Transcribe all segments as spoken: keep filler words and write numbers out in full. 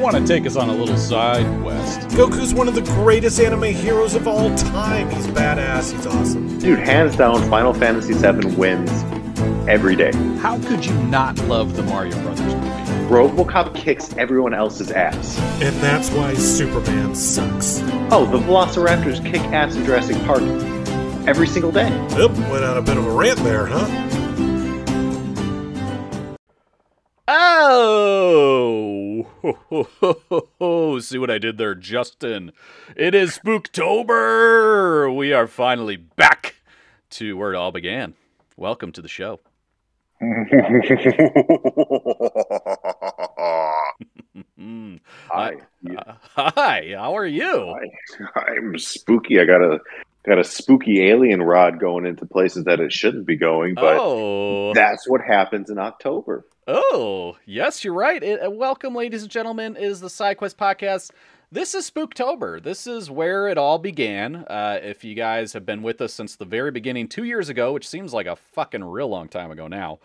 want to take us on a little side quest. Goku's one of the greatest anime heroes of all time. He's badass. He's awesome. Dude, hands down, Final Fantasy seven wins every day. How could you not love the Mario Brothers movie? Robocop kicks everyone else's ass. And that's why Superman sucks. Oh, the Velociraptors kick ass in Jurassic Park every single day. Yep, went on a bit of a rant there, huh? Oh, ho, ho, ho, ho, ho. See what I did there, Justin. It is Spooktober. We are finally back to where it all began. Welcome to the show. Hi. Uh, hi, how are you? Hi. I'm spooky. I got a got a spooky alien rod going into places that it shouldn't be going, but oh. That's what happens in October. Oh, yes, you're right. It, welcome, ladies and gentlemen, it is the SideQuest Podcast. This is Spooktober. This is where it all began. Uh, if you guys have been with us since the very beginning, two years ago, which seems like a fucking real long time ago now,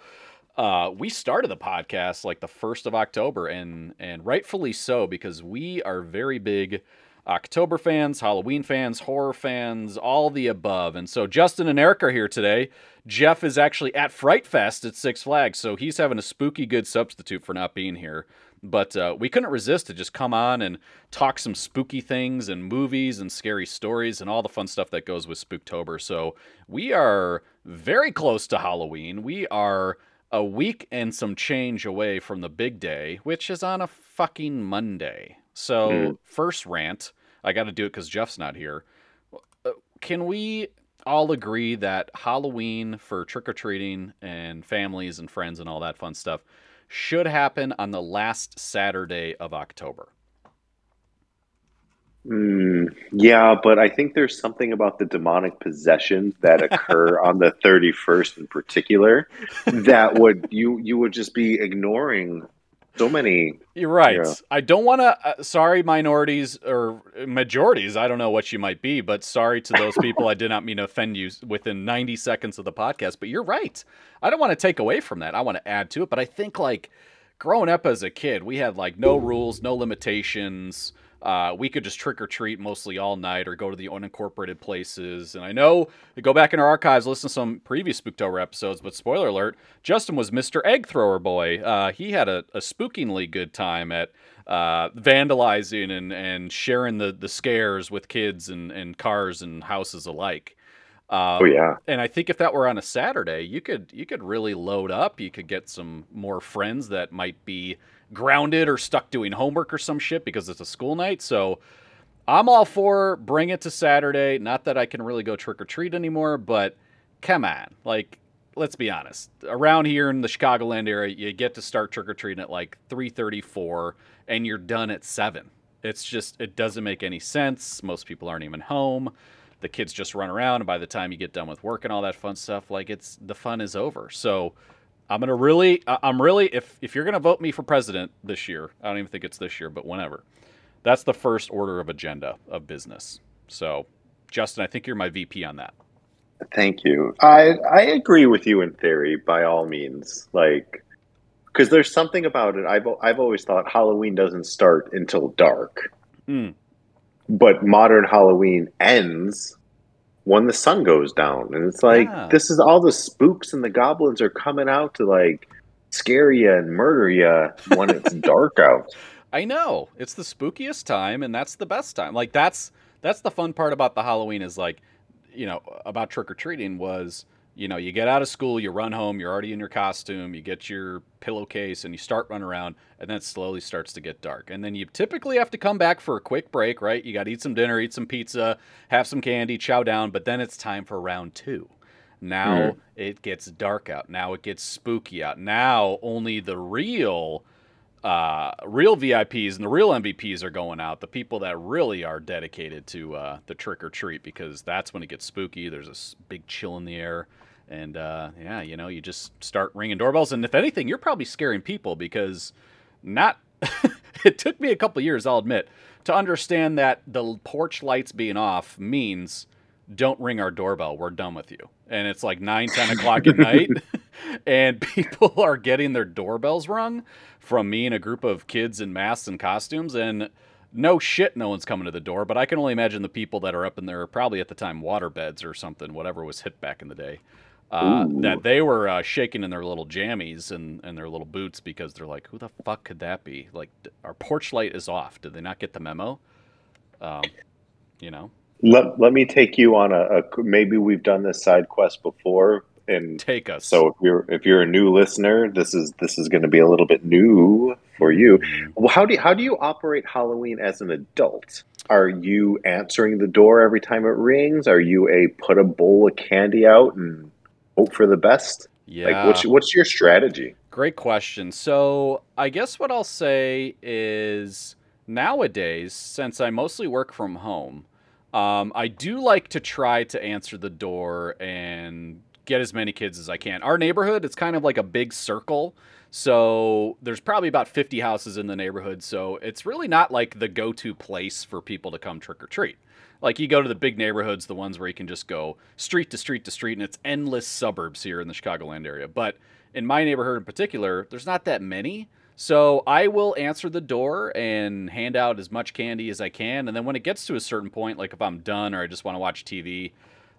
uh, we started the podcast like the first of October, and, and rightfully so, because we are very big October fans, Halloween fans, horror fans, all the above. And so Justin and Eric are here today. Jeff is actually at Fright Fest at Six Flags, so he's having a spooky good substitute for not being here. But uh, we couldn't resist to just come on and talk some spooky things and movies and scary stories and all the fun stuff that goes with Spooktober. So we are very close to Halloween. We are a week and some change away from the big day, which is on a fucking Monday. So, mm. First rant, I got to do it because Jeff's not here. Can we all agree that Halloween for trick-or-treating and families and friends and all that fun stuff should happen on the last Saturday of October? Mm, yeah, but I think there's something about the demonic possessions that occur on the thirty-first in particular that would you you would just be ignoring. So many. You're right. You know. I don't want to. Uh, sorry, minorities or majorities. I don't know what you might be, but sorry to those people. I did not mean to offend you within ninety seconds of the podcast, but you're right. I don't want to take away from that. I want to add to it. But I think, like, growing up as a kid, we had, like, no rules, no limitations. Uh, we could just trick or treat mostly all night or go to the unincorporated places. And I know, go back in our archives, listen to some previous Spooktober episodes, but spoiler alert, Justin was Mister Egg Thrower Boy. Uh, he had a, a spookingly good time at uh, vandalizing and, and sharing the, the scares with kids and, and cars and houses alike. Um, oh, yeah. And I think if that were on a Saturday, you could you could really load up. You could get some more friends that might be grounded or stuck doing homework or some shit because it's a school night. So I'm all for bring it to Saturday. Not that I can really go trick-or-treat anymore, but come on. Like, let's be honest. Around here in the Chicagoland area, you get to start trick-or-treating at like three thirty, four, and you're done at seven. It's just, it doesn't make any sense. Most people aren't even home. The kids just run around, and by the time you get done with work and all that fun stuff, like, it's the fun is over. So I'm going to really, I'm really, if, if you're going to vote me for president this year, I don't even think it's this year, but whenever, that's the first order of agenda of business. So, Justin, I think you're my V P on that. Thank you. I, I agree with you in theory, by all means. Like, because there's something about it. I've, I've always thought Halloween doesn't start until dark. Mm. But modern Halloween ends when the sun goes down. And it's like, yeah. This is all the spooks and the goblins are coming out to, like, scare you and murder you when it's dark out. I know. It's the spookiest time, and that's the best time. Like, that's that's the fun part about the Halloween is, like, you know, about trick-or-treating was, you know, you get out of school, you run home, you're already in your costume, you get your pillowcase, and you start running around, and then it slowly starts to get dark. And then you typically have to come back for a quick break, right? You got to eat some dinner, eat some pizza, have some candy, chow down, but then it's time for round two. Now mm-hmm. It gets dark out. Now it gets spooky out. Now only the real, uh, real V I Ps and the real M V Ps are going out, the people that really are dedicated to uh, the trick-or-treat, because that's when it gets spooky. There's a big chill in the air. And, uh, yeah, you know, you just start ringing doorbells. And if anything, you're probably scaring people because not – it took me a couple years, I'll admit, to understand that the porch lights being off means don't ring our doorbell. We're done with you. And it's like nine, ten o'clock at night. and people are getting their doorbells rung from me and a group of kids in masks and costumes, and no shit, no one's coming to the door, but I can only imagine the people that are up in there, probably at the time waterbeds or something, whatever was hit back in the day, uh, that they were uh, shaking in their little jammies and, and their little boots because they're like, who the fuck could that be? Like, our porch light is off. Did they not get the memo? Um, you know? Let, let me take you on a, a, maybe we've done this side quest before. And take us. So if you're if you're a new listener, this is this is going to be a little bit new for you. Well, how do you, how do you operate Halloween as an adult? Are you answering the door every time it rings? Are you a put a bowl of candy out and hope for the best? Yeah. Like, what's what's your strategy? Great question. So I guess what I'll say is nowadays, since I mostly work from home, um, I do like to try to answer the door and get as many kids as I can. Our neighborhood, it's kind of like a big circle. So there's probably about fifty houses in the neighborhood. So it's really not like the go-to place for people to come trick or treat. Like, you go to the big neighborhoods, the ones where you can just go street to street to street, and it's endless suburbs here in the Chicagoland area. But in my neighborhood in particular, there's not that many. So I will answer the door and hand out as much candy as I can. And then when it gets to a certain point, like if I'm done or I just want to watch T V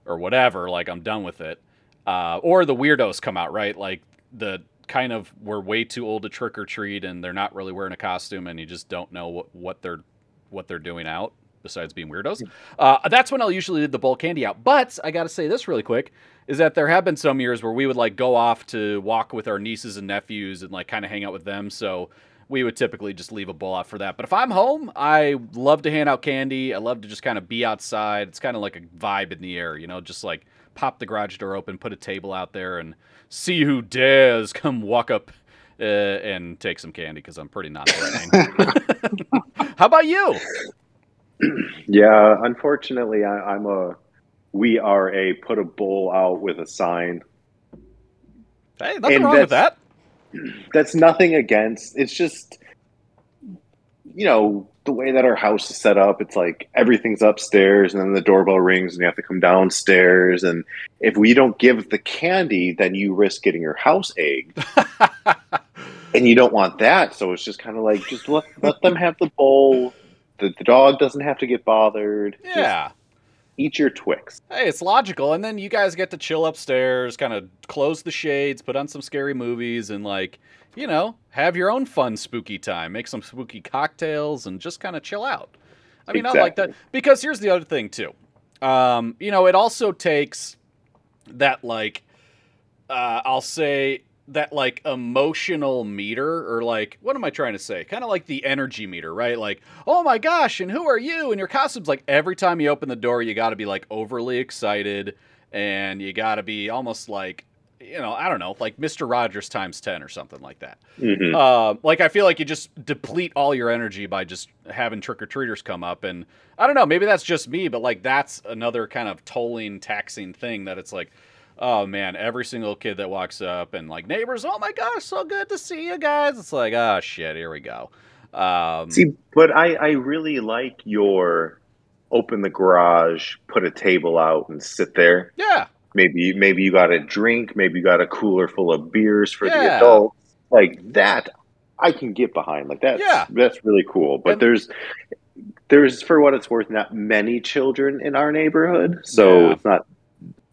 or whatever, like I'm done with it. Uh, or the weirdos come out, right? Like, the kind of, we're way too old to trick or treat, and they're not really wearing a costume, and you just don't know what, what they're what they're doing out besides being weirdos. Uh, that's when I'll usually do the bowl candy out. But I got to say this really quick is that there have been some years where we would like go off to walk with our nieces and nephews and like kind of hang out with them. So we would typically just leave a bowl out for that. But if I'm home, I love to hand out candy. I love to just kind of be outside. It's kind of like a vibe in the air, you know, just like pop the garage door open, put a table out there, and see who dares come walk up uh, and take some candy, because I'm pretty non-threatening. How about you? Yeah, unfortunately, I, I'm a. We are a put a bowl out with a sign. Hey, nothing and wrong with that. That's nothing against. It's just, you know, the way that our house is set up, it's like everything's upstairs and then the doorbell rings and you have to come downstairs. And if we don't give the candy, then you risk getting your house egged. And you don't want that. So it's just kind of like, just let, let them have the bowl. The, the dog doesn't have to get bothered. Yeah. Just eat your Twix. Hey, it's logical. And then you guys get to chill upstairs, kind of close the shades, put on some scary movies, and like, you know, have your own fun spooky time, make some spooky cocktails, and just kind of chill out. I mean, exactly. I like that. Because here's the other thing, too. Um, you know, it also takes that, like, uh, I'll say that, like, emotional meter, or like, what am I trying to say? Kind of like the energy meter, right? Like, oh my gosh, and who are you? And your costume's like, every time you open the door, you got to be like overly excited, and you got to be almost like, you know, I don't know, like Mister Rogers times ten or something like that. Mm-hmm. Uh, like, I feel like you just deplete all your energy by just having trick-or-treaters come up. And I don't know, maybe that's just me, but like, that's another kind of tolling, taxing thing that it's like, oh man, every single kid that walks up and like neighbors, oh my gosh, so good to see you guys. It's like, oh shit, here we go. Um, see, but I, I really like your open the garage, put a table out and sit there. Yeah. Maybe maybe you got a drink. Maybe you got a cooler full of beers for yeah. the adults. Like that, I can get behind. Like that's yeah. that's really cool. But and there's there's for what it's worth, not many children in our neighborhood, so yeah. it's not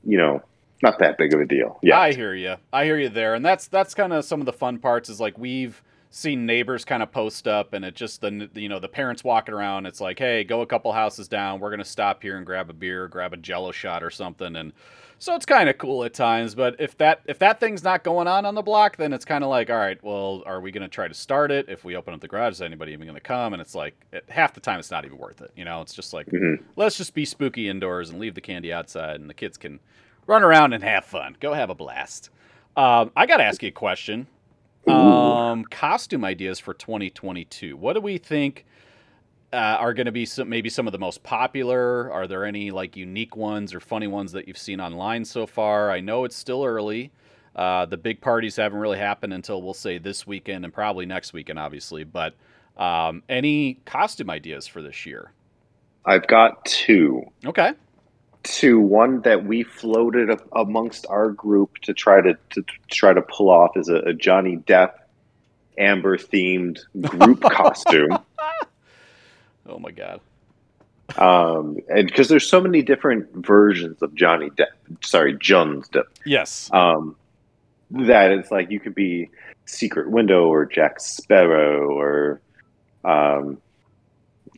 you know not that big of a deal. Yeah, I hear you. I hear you there, and that's that's kind of some of the fun parts. Is like we've seen neighbors kind of post up, and it just the you know the parents walking around. It's like, hey, go a couple houses down. We're gonna stop here and grab a beer, grab a Jello shot or something, and. So it's kind of cool at times, but if that if that thing's not going on on the block, then it's kind of like, all right, well, are we going to try to start it? If we open up the garage, is anybody even going to come? And it's like, it, half the time it's not even worth it. You know, it's just like, mm-hmm. let's just be spooky indoors and leave the candy outside, and the kids can run around and have fun. Go have a blast. Um, I got to ask you a question. Um, costume ideas for twenty twenty-two. What do we think uh, are going to be some, maybe some of the most popular? Are there any like unique ones or funny ones that you've seen online so far? I know it's still early. Uh, the big parties haven't really happened until we'll say this weekend and probably next weekend, obviously, but, um, any costume ideas for this year? I've got two. Okay. to one that we floated a, amongst our group to try to, to, to try to pull off as a, a Johnny Depp amber themed group costume. Oh my God. Um, and because there's so many different versions of Johnny Depp, sorry, John's Depp. Yes. Um, that it's like you could be Secret Window or Jack Sparrow or, um,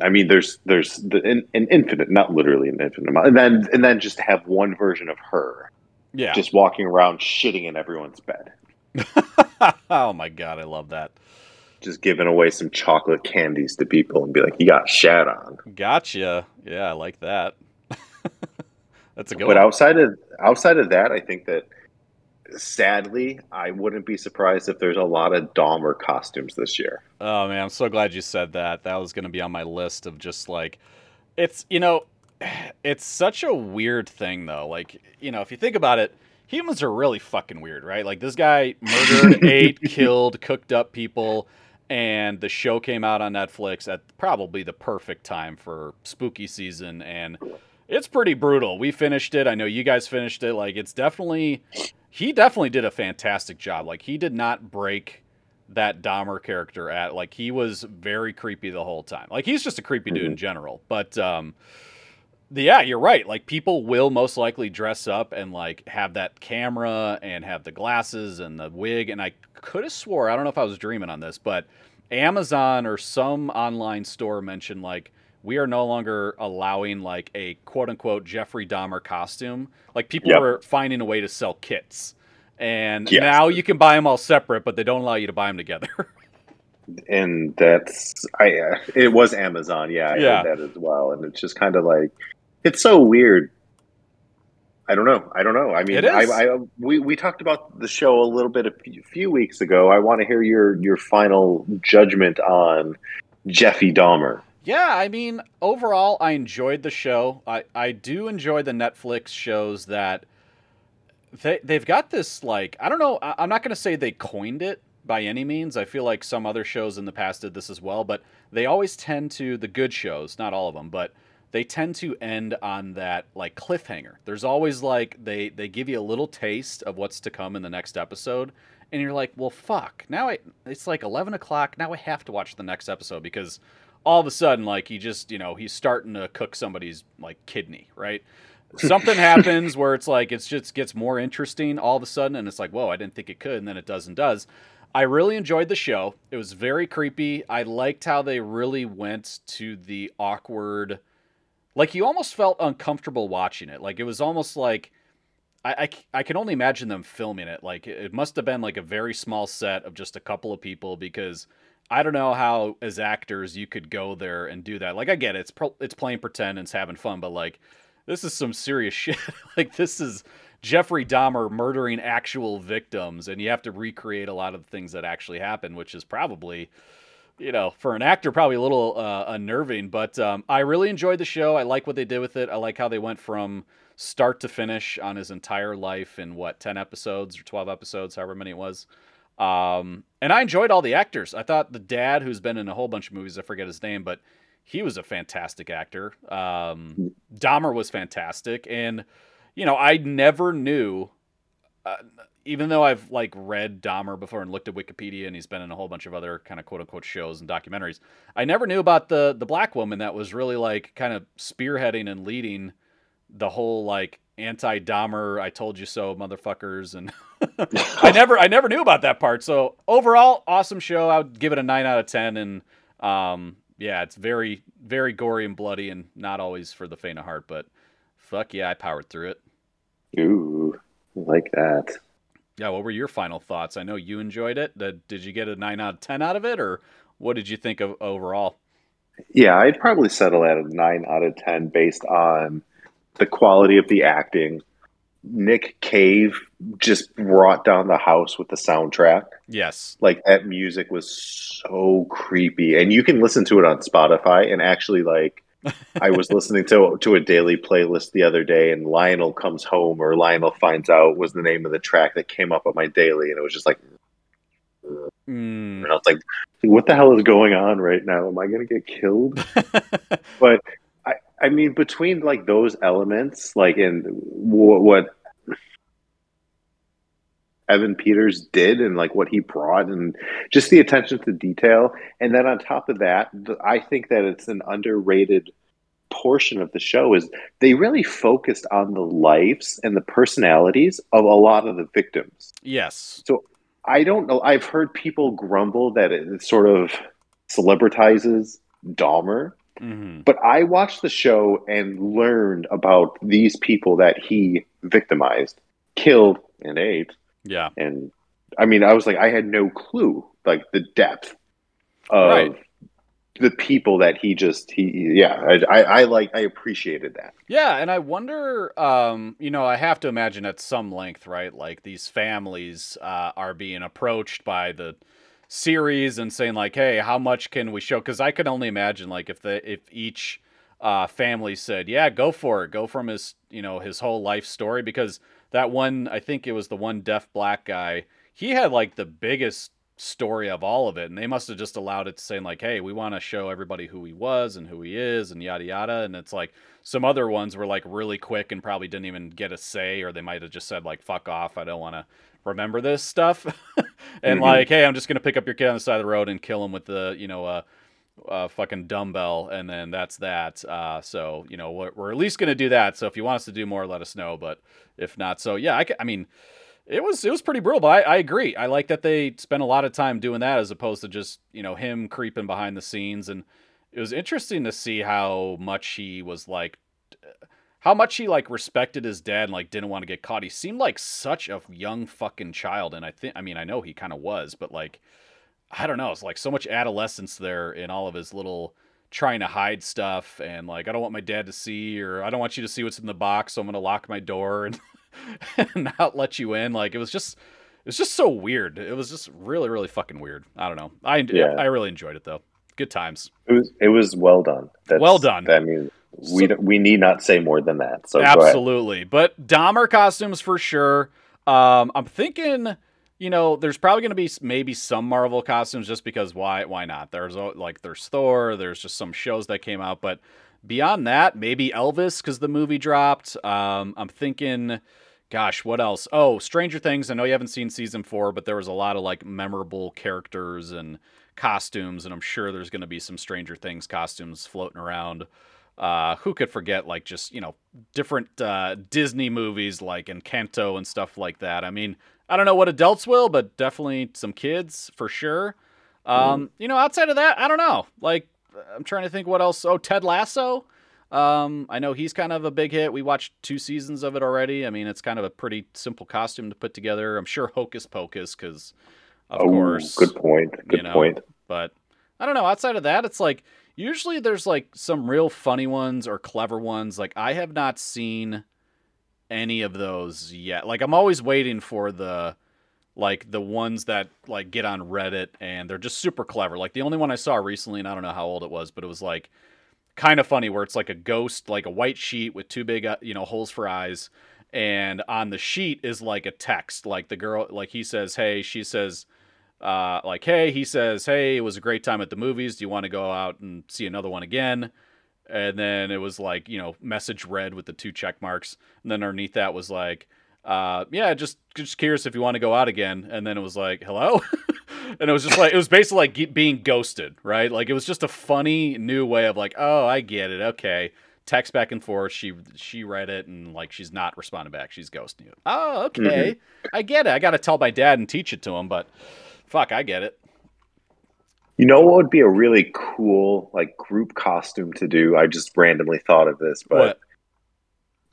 I mean, there's there's the, an, an infinite, not literally an infinite amount, and then and then just have one version of her, yeah, just walking around shitting in everyone's bed. Oh my God, I love that. Just giving away some chocolate candies to people and be like, "You got shat on." Gotcha. Yeah, I like that. That's a good one. But outside of outside of that, I think that sadly, I wouldn't be surprised if there's a lot of Dahmer costumes this year. Oh man, I'm so glad you said that. That was going to be on my list of just like, it's, you know, it's such a weird thing though. Like, you know, if you think about it, humans are really fucking weird, right? Like this guy murdered, ate, killed, cooked up people, and the show came out on Netflix at probably the perfect time for spooky season, and it's pretty brutal. We finished it. I know you guys finished it. Like, it's definitely, he definitely did a fantastic job. Like, he did not break that Dahmer character at, like, he was very creepy the whole time. Like, he's just a creepy dude in general. But, um, yeah, you're right. Like, people will most likely dress up and, like, have that camera and have the glasses and the wig. And I could have swore, I don't know if I was dreaming on this, but Amazon or some online store mentioned, like, we are no longer allowing, like, a quote-unquote Jeffrey Dahmer costume. Like, people yep. were finding a way to sell kits. And yes. now you can buy them all separate, but they don't allow you to buy them together. And that's... I. Uh, it was Amazon, yeah. I yeah. heard that as well. And it's just kind of like... It's so weird. I don't know. I don't know. I mean, it is. I, I, we, we talked about the show a little bit a few, few weeks ago. I want to hear your, your final judgment on Jeffy Dahmer. Yeah, I mean, overall, I enjoyed the show. I, I do enjoy the Netflix shows that they, they've got this, like, I don't know, I, I'm not going to say they coined it by any means. I feel like some other shows in the past did this as well, but they always tend to, the good shows, not all of them, but they tend to end on that, like, cliffhanger. There's always, like, they, they give you a little taste of what's to come in the next episode, and you're like, well, fuck, now I, it's like eleven o'clock, now I have to watch the next episode because... all of a sudden, like, he just, you know, he's starting to cook somebody's, like, kidney, right? Something happens where it's, like, it's just gets more interesting all of a sudden, and it's like, whoa, I didn't think it could, and then it does and does. I really enjoyed the show. It was very creepy. I liked how they really went to the awkward... Like, you almost felt uncomfortable watching it. Like, it was almost like... I, I, I can only imagine them filming it. Like, it must have been, like, a very small set of just a couple of people because... I don't know how, as actors, you could go there and do that. Like, I get it. It's, pro- it's playing pretend and it's having fun, but, like, this is some serious shit. Like, this is Jeffrey Dahmer murdering actual victims, and you have to recreate a lot of the things that actually happened, which is probably, you know, for an actor, probably a little uh, unnerving. But um, I really enjoyed the show. I like what they did with it. I like how they went from start to finish on his entire life in, what, ten episodes or twelve episodes, however many it was. Um, and I enjoyed all the actors. I thought the dad, who's been in a whole bunch of movies, I forget his name, but he was a fantastic actor. Um, Dahmer was fantastic. And, you know, I never knew, uh, even though I've like read Dahmer before and looked at Wikipedia and he's been in a whole bunch of other kind of quote unquote shows and documentaries. I never knew about the, the black woman that was really like kind of spearheading and leading the whole, like, anti-Dahmer, I told you so, motherfuckers. And I never I never knew about that part. So overall, awesome show. I would give it a nine out of ten. And um, yeah, it's very, very gory and bloody and not always for the faint of heart. But fuck yeah, I powered through it. Ooh, like that. Yeah, what were your final thoughts? I know you enjoyed it. Did you get a nine out of ten out of it? Or what did you think of overall? Yeah, I'd probably settle at a nine out of ten based on the quality of the acting. Nick Cave just brought down the house with the soundtrack. Yes. Like, that music was so creepy. And you can listen to it on Spotify. And actually, like, I was listening to to a daily playlist the other day, and Lionel Comes Home, or Lionel Finds Out, was the name of the track that came up on my daily. And it was just like... Mm. And I was like, what the hell is going on right now? Am I going to get killed? But... I, I mean, between like those elements, like in w- what Evan Peters did and like what he brought and just the attention to detail. And then on top of that, I think that it's an underrated portion of the show is they really focused on the lives and the personalities of a lot of the victims. Yes. So I don't know. I've heard people grumble that it sort of celebritizes Dahmer. Mm-hmm. But I watched the show and learned about these people that he victimized, killed, and ate. Yeah. And I mean, I was like, I had no clue, like the depth of right. the people that he just, he, yeah, I, I, I like, I appreciated that. Yeah. And I wonder, um, you know, I have to imagine at some length, right? Like these families uh, are being approached by the series and saying like, hey, how much can we show? Because I can only imagine like if the if each uh family said, yeah, go for it, go from his, you know, his whole life story, because that one, I think it was the one deaf black guy, he had like the biggest story of all of it, and they must have just allowed it to say like, hey, we want to show everybody who he was and who he is and yada yada. And it's like some other ones were like really quick and probably didn't even get a say, or they might have just said like, fuck off, I don't want to remember this stuff. And mm-hmm. like, hey, I'm just gonna pick up your kid on the side of the road and kill him with the, you know, uh, uh fucking dumbbell, and then that's that. Uh, so you know, we're, we're at least gonna do that. So if you want us to do more, let us know. But if not, so yeah, I, I mean, it was it was pretty brutal. But I, I agree. I like that they spent a lot of time doing that as opposed to just, you know, him creeping behind the scenes. And it was interesting to see how much he was like. How much he like respected his dad and like didn't want to get caught. He seemed like such a young fucking child, and I think I mean I know he kind of was, but like I don't know, it's like so much adolescence there in all of his little trying to hide stuff and like, I don't want my dad to see, or I don't want you to see what's in the box, so I'm gonna lock my door and, and not let you in. Like it was just it's just so weird. It was just really really fucking weird. I don't know. I yeah. I really enjoyed it though. Good times. It was it was well done. That's, well done. I mean. So, we we need not say more than that. So absolutely. But Dahmer costumes for sure. Um, I'm thinking, you know, there's probably going to be maybe some Marvel costumes just because why why not? There's like there's Thor. There's just some shows that came out. But beyond that, maybe Elvis because the movie dropped. Um, I'm thinking, gosh, what else? Oh, Stranger Things. I know you haven't seen season four, but there was a lot of like memorable characters and costumes. And I'm sure there's going to be some Stranger Things costumes floating around. Uh, who could forget, like, just, you know, different uh, Disney movies like Encanto and stuff like that. I mean, I don't know what adults will, but definitely some kids for sure. Um, mm. You know, outside of that, I don't know. Like, I'm trying to think what else. Oh, Ted Lasso. Um, I know he's kind of a big hit. We watched two seasons of it already. I mean, it's kind of a pretty simple costume to put together. I'm sure Hocus Pocus because, of oh, course. Good point. Good you know, point. But I don't know. Outside of that, it's like... Usually there's like some real funny ones or clever ones. Like I have not seen any of those yet. Like I'm always waiting for the, like the ones that like get on Reddit and they're just super clever. Like the only one I saw recently, and I don't know how old it was, but it was like kind of funny where it's like a ghost, like a white sheet with two big, you know, holes for eyes. And on the sheet is like a text, like the girl, like he says, hey, she says, Uh, like, hey, he says, hey, it was a great time at the movies. Do you want to go out and see another one again? And then it was like, you know, message read with the two check marks. And then underneath that was like, uh, yeah, just, just curious if you want to go out again. And then it was like, hello. And it was just like, it was basically like being ghosted, right? Like it was just a funny new way of like, oh, I get it. Okay. Text back and forth. She, she read it and like, she's not responding back. She's ghosting you. Oh, okay. Mm-hmm. I get it. I got to tell my dad and teach it to him, but fuck, I get it. You know what would be a really cool like group costume to do? I just randomly thought of this, but what?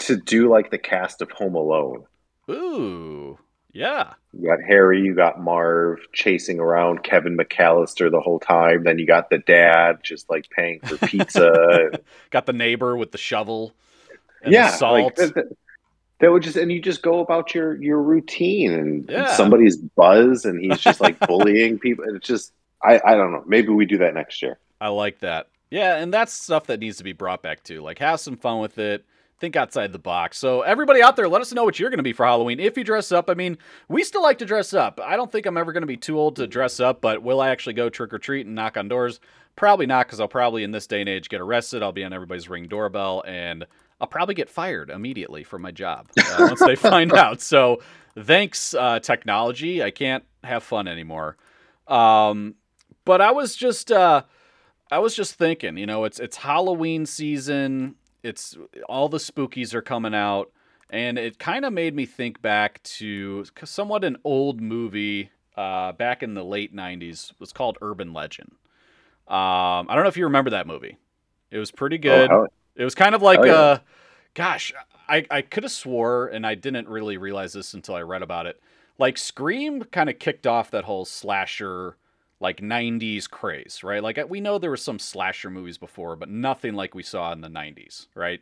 To do like the cast of Home Alone. Ooh, yeah. You got Harry, you got Marv chasing around Kevin McAllister the whole time. Then you got the dad just like paying for pizza. And... Got the neighbor with the shovel and yeah, the salt. Like, That would just and you just go about your, your routine and yeah. somebody's buzz and he's just like bullying people. It's just I, I don't know. Maybe we do that next year. I like that. Yeah, and that's stuff that needs to be brought back too. Like have some fun with it. think outside the box. So everybody out there, let us know what you're going to be for Halloween. If you dress up, I mean, we still like to dress up. I don't think I'm ever going to be too old to dress up, but will I actually go trick-or-treat and knock on doors? Probably not, because I'll probably, in this day and age, get arrested. I'll be on everybody's Ring doorbell, and I'll probably get fired immediately from my job uh, once they find out. So thanks, uh, technology. I can't have fun anymore. Um, but I was just... Uh, I was just thinking, you know, it's it's Halloween season. It's all the spookies are coming out, and it kind of made me think back to somewhat an old movie uh, back in the late nineties. It was called Urban Legend. Um, I don't know if you remember that movie. It was pretty good. Oh, it was kind of like, oh, yeah. uh, gosh, I, I could have swore, and I didn't really realize this until I read about it. Like Scream kind of kicked off that whole slasher, like nineties craze, right? Like we know there were some slasher movies before, but nothing like we saw in the nineties, right?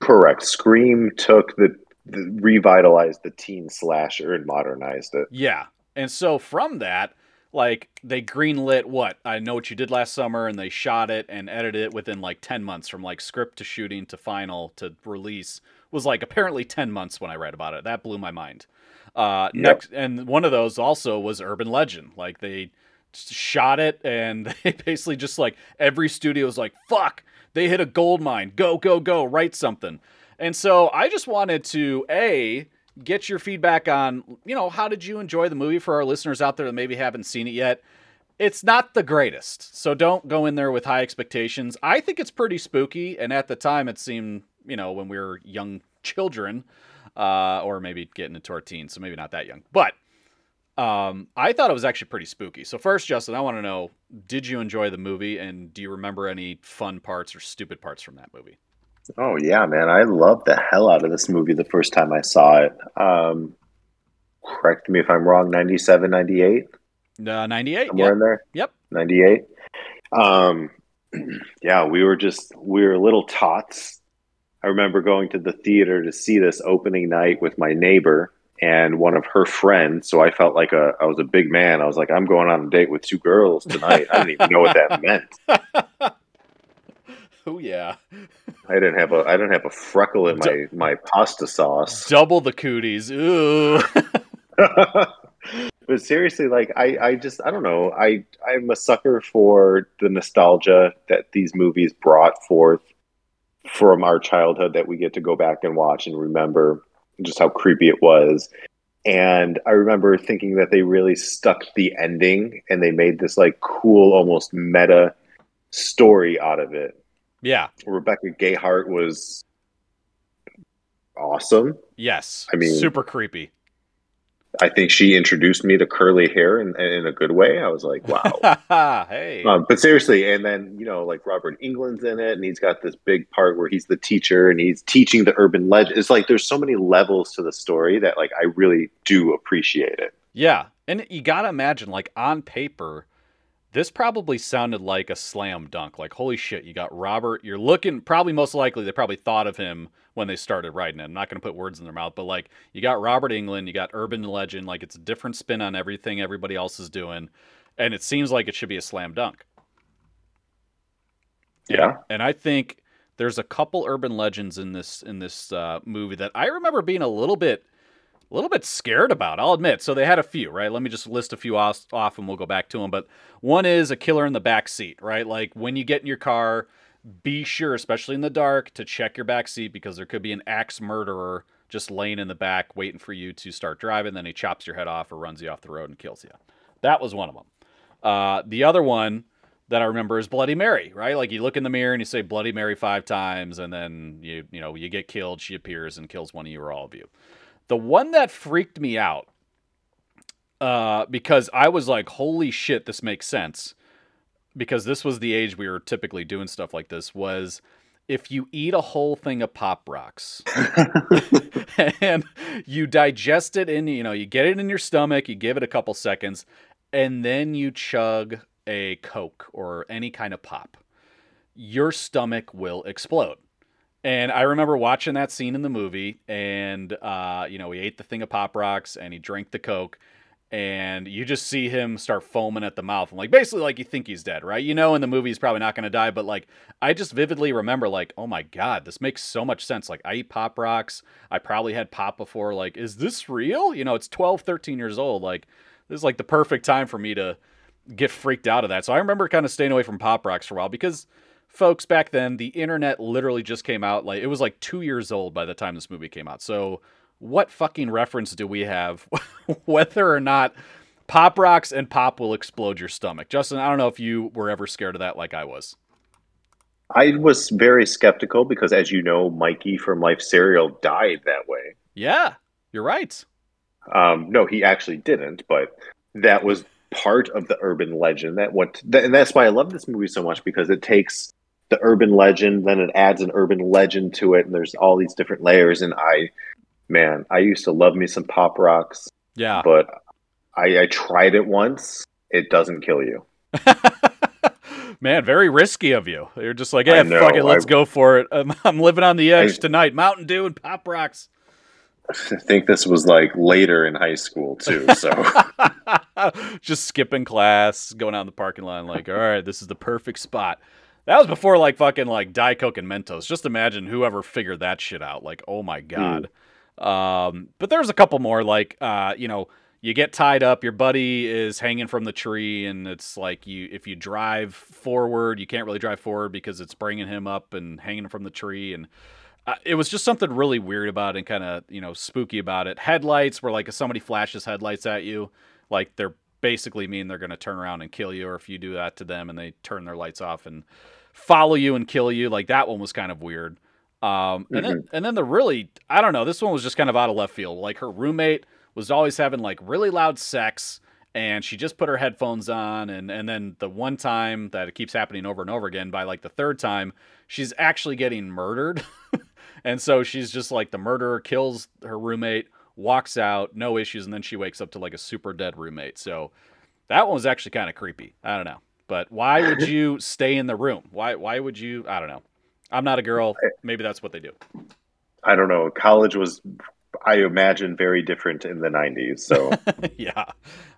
Correct. Scream took the, the revitalized the teen slasher and modernized it. Yeah. And so from that, like they greenlit what I Know What You Did Last Summer, and they shot it and edited it within like ten months, from like script to shooting to final to release was like apparently ten months when I read about it. That blew my mind. Uh, yep. Next, and one of those also was Urban Legend. Like they shot it, and they basically just like every studio was like, fuck, they hit a gold mine, go go go write something. And so I just wanted to a get your feedback on, you know, how did you enjoy the movie, for our listeners out there that maybe haven't seen it yet. It's not the greatest, so don't go in there with high expectations. I think it's pretty spooky, and at the time it seemed, you know, when we were young children, uh or maybe getting into our teens, so maybe not that young, but Um, I thought it was actually pretty spooky. So first, Justin, I want to know, did you enjoy the movie, and do you remember any fun parts or stupid parts from that movie? Oh yeah, man. I loved the hell out of this movie the first time I saw it. Um, correct me if I'm wrong, ninety-seven, ninety-eight? Uh, ninety-eight. Somewhere yep. in there? Yep. ninety-eight. Um, yeah, we were just, we were little tots. I remember going to the theater to see this opening night with my neighbor and one of her friends, so I felt like a, I was a big man. I was like, I'm going on a date with two girls tonight. I didn't even know what that meant. Oh yeah, I didn't have a I didn't have a freckle in my my pasta sauce. Double the cooties. Ooh. But seriously, like I I just I don't know. I I'm a sucker for the nostalgia that these movies brought forth from our childhood that we get to go back and watch and remember just how creepy it was. And I remember thinking that they really stuck the ending, and they made this like cool, almost meta story out of it. Yeah. Rebecca Gayheart was awesome. Yes. I mean, super creepy. I think she introduced me to curly hair in, in a good way. I was like, wow. Hey. Um, but seriously, and then, you know, like Robert Englund's in it, and he's got this big part where he's the teacher and he's teaching the urban legend. It's like there's so many levels to the story that, like, I really do appreciate it. Yeah. And you got to imagine, like, on paper, this probably sounded like a slam dunk. Like, holy shit, you got Robert. You're looking, probably most likely, they probably thought of him when they started writing it. I'm not going to put words in their mouth, but like, you got Robert Englund, you got Urban Legend. Like, it's a different spin on everything everybody else is doing. And it seems like it should be a slam dunk. Yeah. And, and I think there's a couple Urban Legends in this, in this uh, movie that I remember being a little bit, a little bit scared about, I'll admit. So they had a few, right? Let me just list a few off, off and we'll go back to them. But one is a killer in the back seat, right? Like when you get in your car, be sure, especially in the dark, to check your back seat, because there could be an axe murderer just laying in the back waiting for you to start driving. Then he chops your head off or runs you off the road and kills you. That was one of them. Uh, the other one that I remember is Bloody Mary, right? Like you look in the mirror and you say Bloody Mary five times, and then you, you know, you get killed. She appears and kills one of you or all of you. The one that freaked me out, uh, because I was like, holy shit, this makes sense, because this was the age we were typically doing stuff like this, was if you eat a whole thing of Pop Rocks and you digest it in, you know, you get it in your stomach, you give it a couple seconds, and then you chug a Coke or any kind of pop, your stomach will explode. And I remember watching that scene in the movie, and, uh, you know, he ate the thing of Pop Rocks, and he drank the Coke, and you just see him start foaming at the mouth. And like, basically, like, you think he's dead, right? You know, in the movie, he's probably not going to die. But, like, I just vividly remember, like, oh, my God, this makes so much sense. Like, I eat Pop Rocks. I probably had Pop before. Like, is this real? You know, it's twelve, thirteen years old. Like, this is, like, the perfect time for me to get freaked out of that. So I remember kind of staying away from Pop Rocks for a while because, folks, back then, the internet literally just came out. Like, it was, like, two years old by the time this movie came out. So what fucking reference do we have whether or not Pop Rocks and Pop will explode your stomach? Justin, I don't know if you were ever scared of that like I was. I was very skeptical because, as you know, Mikey from Life Cereal died that way. Yeah, you're right. Um, no, he actually didn't, but that was part of the urban legend. That went, th- and that's why I love this movie so much, because it takes the urban legend, then it adds an urban legend to it, and there's all these different layers, and I... Man, I used to love me some Pop Rocks. Yeah. But I, I tried it once. It doesn't kill you. Man, very risky of you. You're just like, yeah, hey, fuck it, let's I, go for it. I'm, I'm living on the edge I, tonight. Mountain Dew and Pop Rocks. I think this was like later in high school too. So just skipping class, going out in the parking lot, like, all right, this is the perfect spot. That was before like fucking like Diet Coke and Mentos. Just imagine whoever figured that shit out. Like, oh my God. Mm. Um, but there's a couple more, like, uh, you know, you get tied up, your buddy is hanging from the tree, and it's like, you, if you drive forward, you can't really drive forward because it's bringing him up and hanging from the tree. And uh, it was just something really weird about it and kind of, you know, spooky about it. Headlights were like, if somebody flashes headlights at you, like, they're basically mean they're going to turn around and kill you. Or if you do that to them and they turn their lights off and follow you and kill you, like, that one was kind of weird. Um, and then, and then the really, I don't know, this one was just kind of out of left field. Like, her roommate was always having like really loud sex, and she just put her headphones on. And, and then the one time that it keeps happening over and over again, by like the third time, she's actually getting murdered. And so she's just like, the murderer kills her roommate, walks out, no issues. And then she wakes up to like a super dead roommate. So that one was actually kind of creepy. I don't know, but why would you stay in the room? Why, why would you, I don't know. I'm not a girl. Maybe that's what they do. I don't know. College was, I imagine, very different in the nineties. So yeah,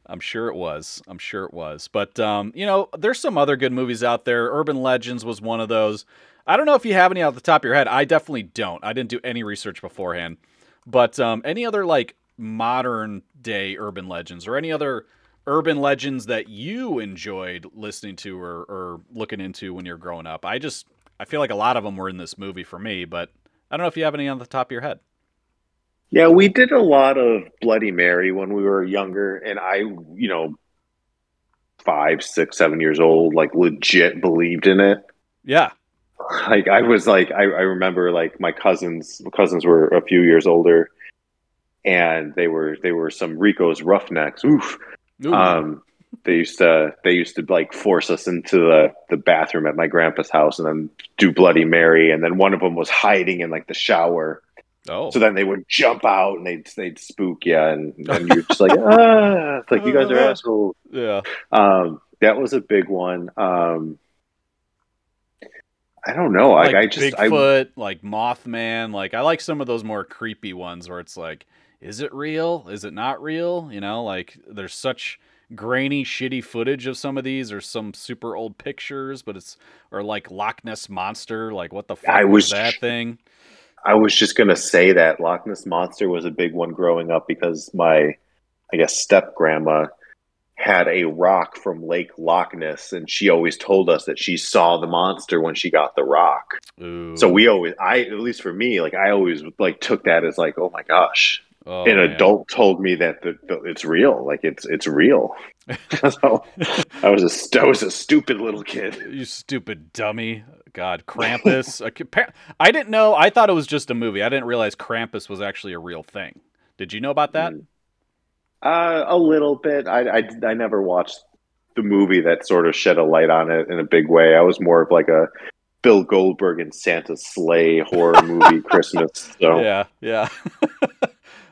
I'm sure it was. I'm sure it was. But, um, you know, there's some other good movies out there. Urban Legends was one of those. I don't know if you have any off the top of your head. I definitely don't. I didn't do any research beforehand. But um, any other, like, modern day urban legends or any other urban legends that you enjoyed listening to or, or looking into when you're growing up? I just... I feel like a lot of them were in this movie for me, but I don't know if you have any on the top of your head. Yeah, we did a lot of Bloody Mary when we were younger, and I, you know, five, six, seven years old, like, legit believed in it. Yeah. Like, I was like, I, I remember, like, my cousins, my cousins were a few years older, and they were, they were some Rico's Roughnecks. Oof. Ooh. Um, They used to, they used to like force us into the, the bathroom at my grandpa's house and then do Bloody Mary. And then one of them was hiding in like the shower. Oh, so then they would jump out and they'd, they'd spook you. And, and you're just like, ah, it's like, you guys are assholes. Yeah. Um, that was a big one. Um, I don't know. Like I, I just, Bigfoot, I, like Mothman. Like, I like some of those more creepy ones where it's like, is it real? Is it not real? You know, like, there's such grainy, shitty footage of some of these, or some super old pictures, but it's, or like Loch Ness Monster, like, what the fuck I was, was that thing? I was just gonna say that Loch Ness Monster was a big one growing up because my, I guess, step grandma had a rock from Lake Loch Ness, and she always told us that she saw the monster when she got the rock. Ooh. So we always, I at least for me, like, I always like took that as like, oh my gosh. Oh, an man. Adult told me that the, the, it's real. Like, it's it's real. So, I was a st- I was a stupid little kid. You stupid dummy. God, Krampus. I didn't know. I thought it was just a movie. I didn't realize Krampus was actually a real thing. Did you know about that? Uh, a little bit. I, I, I never watched the movie that sort of shed a light on it in a big way. I was more of like a Bill Goldberg and Santa's sleigh horror movie Christmas. So. Yeah, yeah.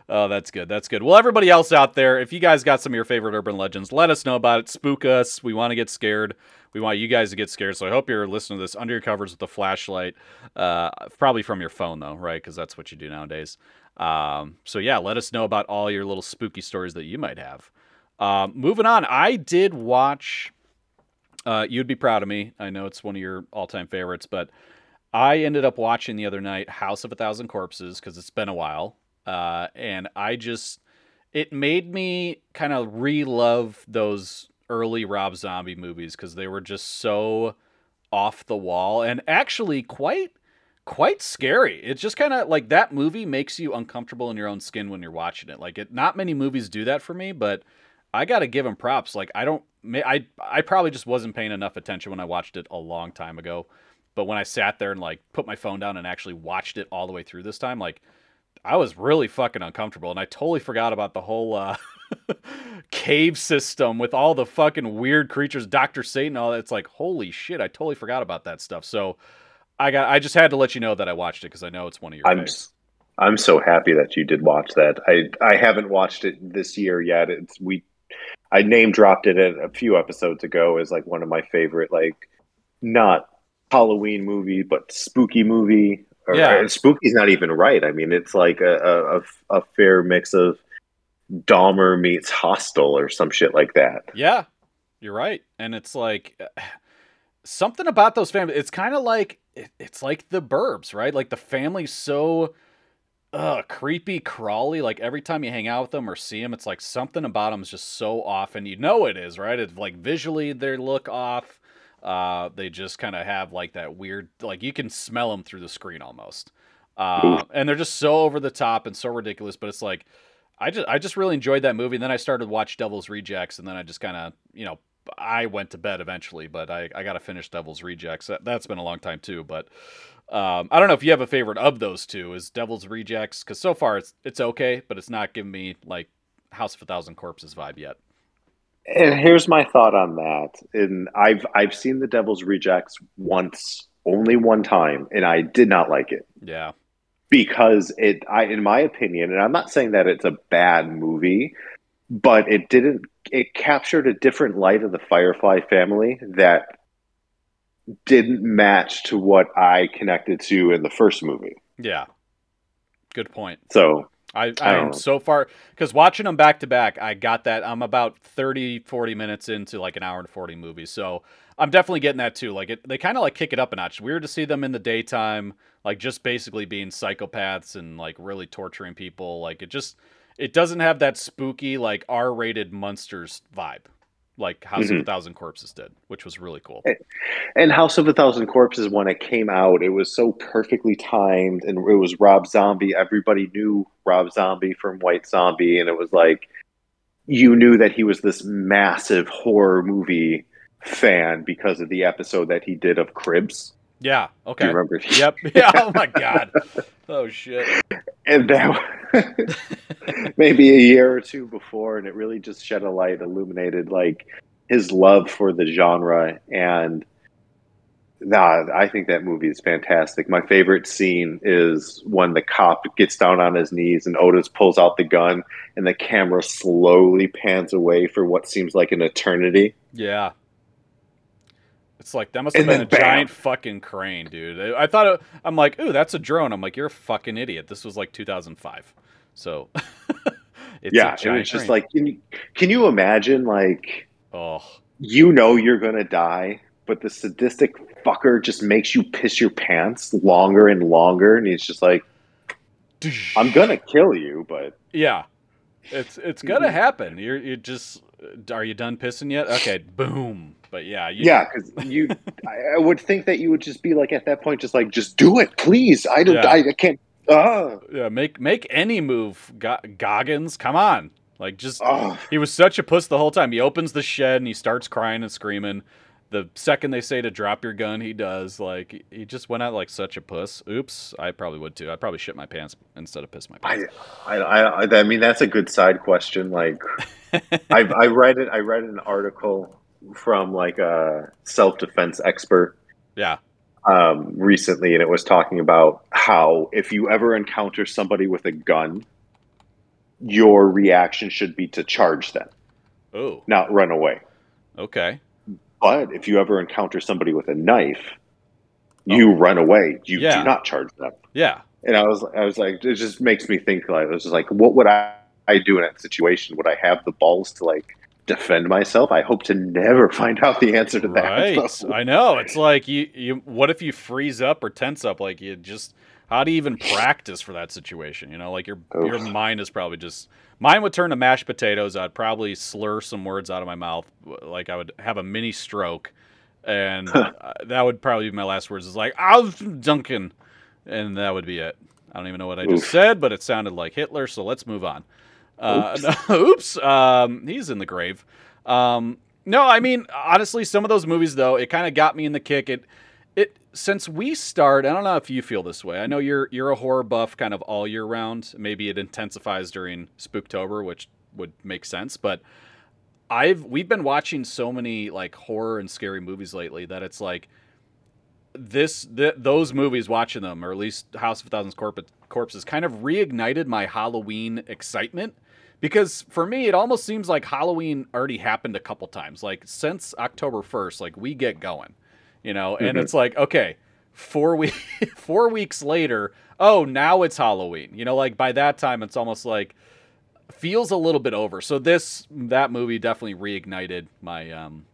Oh, that's good. That's good. Well, everybody else out there, if you guys got some of your favorite urban legends, let us know about it. Spook us. We want to get scared. We want you guys to get scared. So I hope you're listening to this under your covers with a flashlight, uh, probably from your phone, though, right? Because that's what you do nowadays. Um, so, yeah, let us know about all your little spooky stories that you might have. Um, moving on, I did watch, uh, you'd be proud of me. I know it's one of your all-time favorites, but I ended up watching the other night House of a Thousand Corpses because it's been a while. Uh, and I just, it made me kind of re-love those early Rob Zombie movies because they were just so off the wall and actually quite, quite scary. It's just kind of like that movie makes you uncomfortable in your own skin when you're watching it. Like it, not many movies do that for me, but I got to give him props. Like I don't, I, I probably just wasn't paying enough attention when I watched it a long time ago, but when I sat there and like put my phone down and actually watched it all the way through this time, like I was really fucking uncomfortable, and I totally forgot about the whole uh, cave system with all the fucking weird creatures, Doctor Satan, all that. It's like, holy shit, I totally forgot about that stuff. So I got, I just had to let you know that I watched it because I know it's one of your faves. I'm so happy that you did watch that. I, I haven't watched it this year yet. It's we. I name dropped it a few episodes ago as like one of my favorite, like not Halloween movie, but spooky movie. Or, yeah, and spooky's not even right. I mean, it's like a, a, a fair mix of Dahmer meets Hostel or some shit like that. Yeah, you're right. And it's like something about those families. It's kind of like it, it's like the Burbs, right? Like the family's so uh, creepy, crawly. Like every time you hang out with them or see them, it's like something about them is just so off. And you know it is, right? It's like visually they look off. Uh, they just kind of have like that weird, like you can smell them through the screen almost. Uh, and they're just so over the top and so ridiculous, but it's like, I just, I just really enjoyed that movie. And then I started to watch Devil's Rejects, and then I just kind of, you know, I went to bed eventually, but I, I got to finish Devil's Rejects. That, that's been a long time too, but, um, I don't know if you have a favorite of those two. Is Devil's Rejects. Cause so far it's, it's okay, but it's not giving me like House of a Thousand Corpses vibe yet. And here's my thought on that. And I've I've seen The Devil's Rejects once, only one time, and I did not like it. Yeah. Because it I in my opinion, and I'm not saying that it's a bad movie, but it didn't it captured a different light of the Firefly family that didn't match to what I connected to in the first movie. Yeah. Good point. So I, I am so far, because watching them back to back, I got that. I'm about thirty, forty minutes into like an hour and forty movie. So I'm definitely getting that too. Like it, they kind of like kick it up a notch. Weird to see them in the daytime, like just basically being psychopaths and like really torturing people. Like it just, it doesn't have that spooky, like R rated monsters vibe, like House mm-hmm. of a Thousand Corpses did, which was really cool. And House of a Thousand Corpses, when it came out, it was so perfectly timed, and it was Rob Zombie. Everybody knew Rob Zombie from White Zombie, and it was like, you knew that he was this massive horror movie fan because of the episode that he did of Cribs. Yeah, okay. Do you remember? Yep. Yeah, oh my God. Oh shit. And that maybe a year or two before, and it really just shed a light, illuminated like his love for the genre. And nah, I think that movie is fantastic. My favorite scene is when the cop gets down on his knees and Otis pulls out the gun, and the camera slowly pans away for what seems like an eternity. Yeah. It's like, that must have been a bam. giant fucking crane, dude. I thought, it, I'm like, ooh, that's a drone. I'm like, you're a fucking idiot. This was like two thousand five. So, it's yeah, a giant it was just crane. Like, can you, can you imagine, like, oh. you know you're going to die, but the sadistic fucker just makes you piss your pants longer and longer, and he's just like, I'm going to kill you, but... Yeah, it's it's going to happen. You're, you're just... Are you done pissing yet? Okay, boom. But yeah, you... yeah, because you, I, I would think that you would just be like at that point, just like, just do it, please. I don't, yeah. I, I can't. Uh. Yeah, make make any move, Go- Goggins. Come on, like just. Uh. He was such a puss the whole time. He opens the shed and he starts crying and screaming. The second they say to drop your gun, he does. Like he just went out like such a puss. Oops, I probably would too. I'd probably shit my pants instead of piss my pants. I, I, I, I mean, that's a good side question. Like, I, I read it. I read an article from like a self-defense expert. Yeah. Um, recently, and it was talking about how if you ever encounter somebody with a gun, your reaction should be to charge them. Oh. Not run away. Okay. But if you ever encounter somebody with a knife, you oh. run away. You yeah. do not charge them. Yeah. And I was, I was like, it just makes me think. Like, I was just like, what would I, I do in that situation? Would I have the balls to like defend myself. I hope to never find out the answer to that. Right. So. I know. It's like, you, you, what if you freeze up or tense up? Like, you just, how do you even practice for that situation? You know, like your Oof. your mind is probably just, mine would turn to mashed potatoes. I'd probably slur some words out of my mouth. Like, I would have a mini stroke. And that would probably be my last words. It's like, I was Duncan. And that would be it. I don't even know what I just Oof. said, but it sounded like Hitler. So let's move on. Uh, oops. No, oops. Um, he's in the grave. Um, no, I mean, honestly, some of those movies, though, it kind of got me in the kick. It, it, since we start, I don't know if you feel this way. I know you're, you're a horror buff kind of all year round. Maybe it intensifies during Spooktober, which would make sense. But I've, we've been watching so many like horror and scary movies lately that it's like this, th- those movies, watching them, or at least House of a Thousand Corp- Corpses kind of reignited my Halloween excitement. Because for me, it almost seems like Halloween already happened a couple times. Like, since October first, like, we get going, you know? And mm-hmm. it's like, okay, four, we- four weeks later, oh, now it's Halloween. You know, like, by that time, it's almost like, feels a little bit over. So this, that movie definitely reignited my um,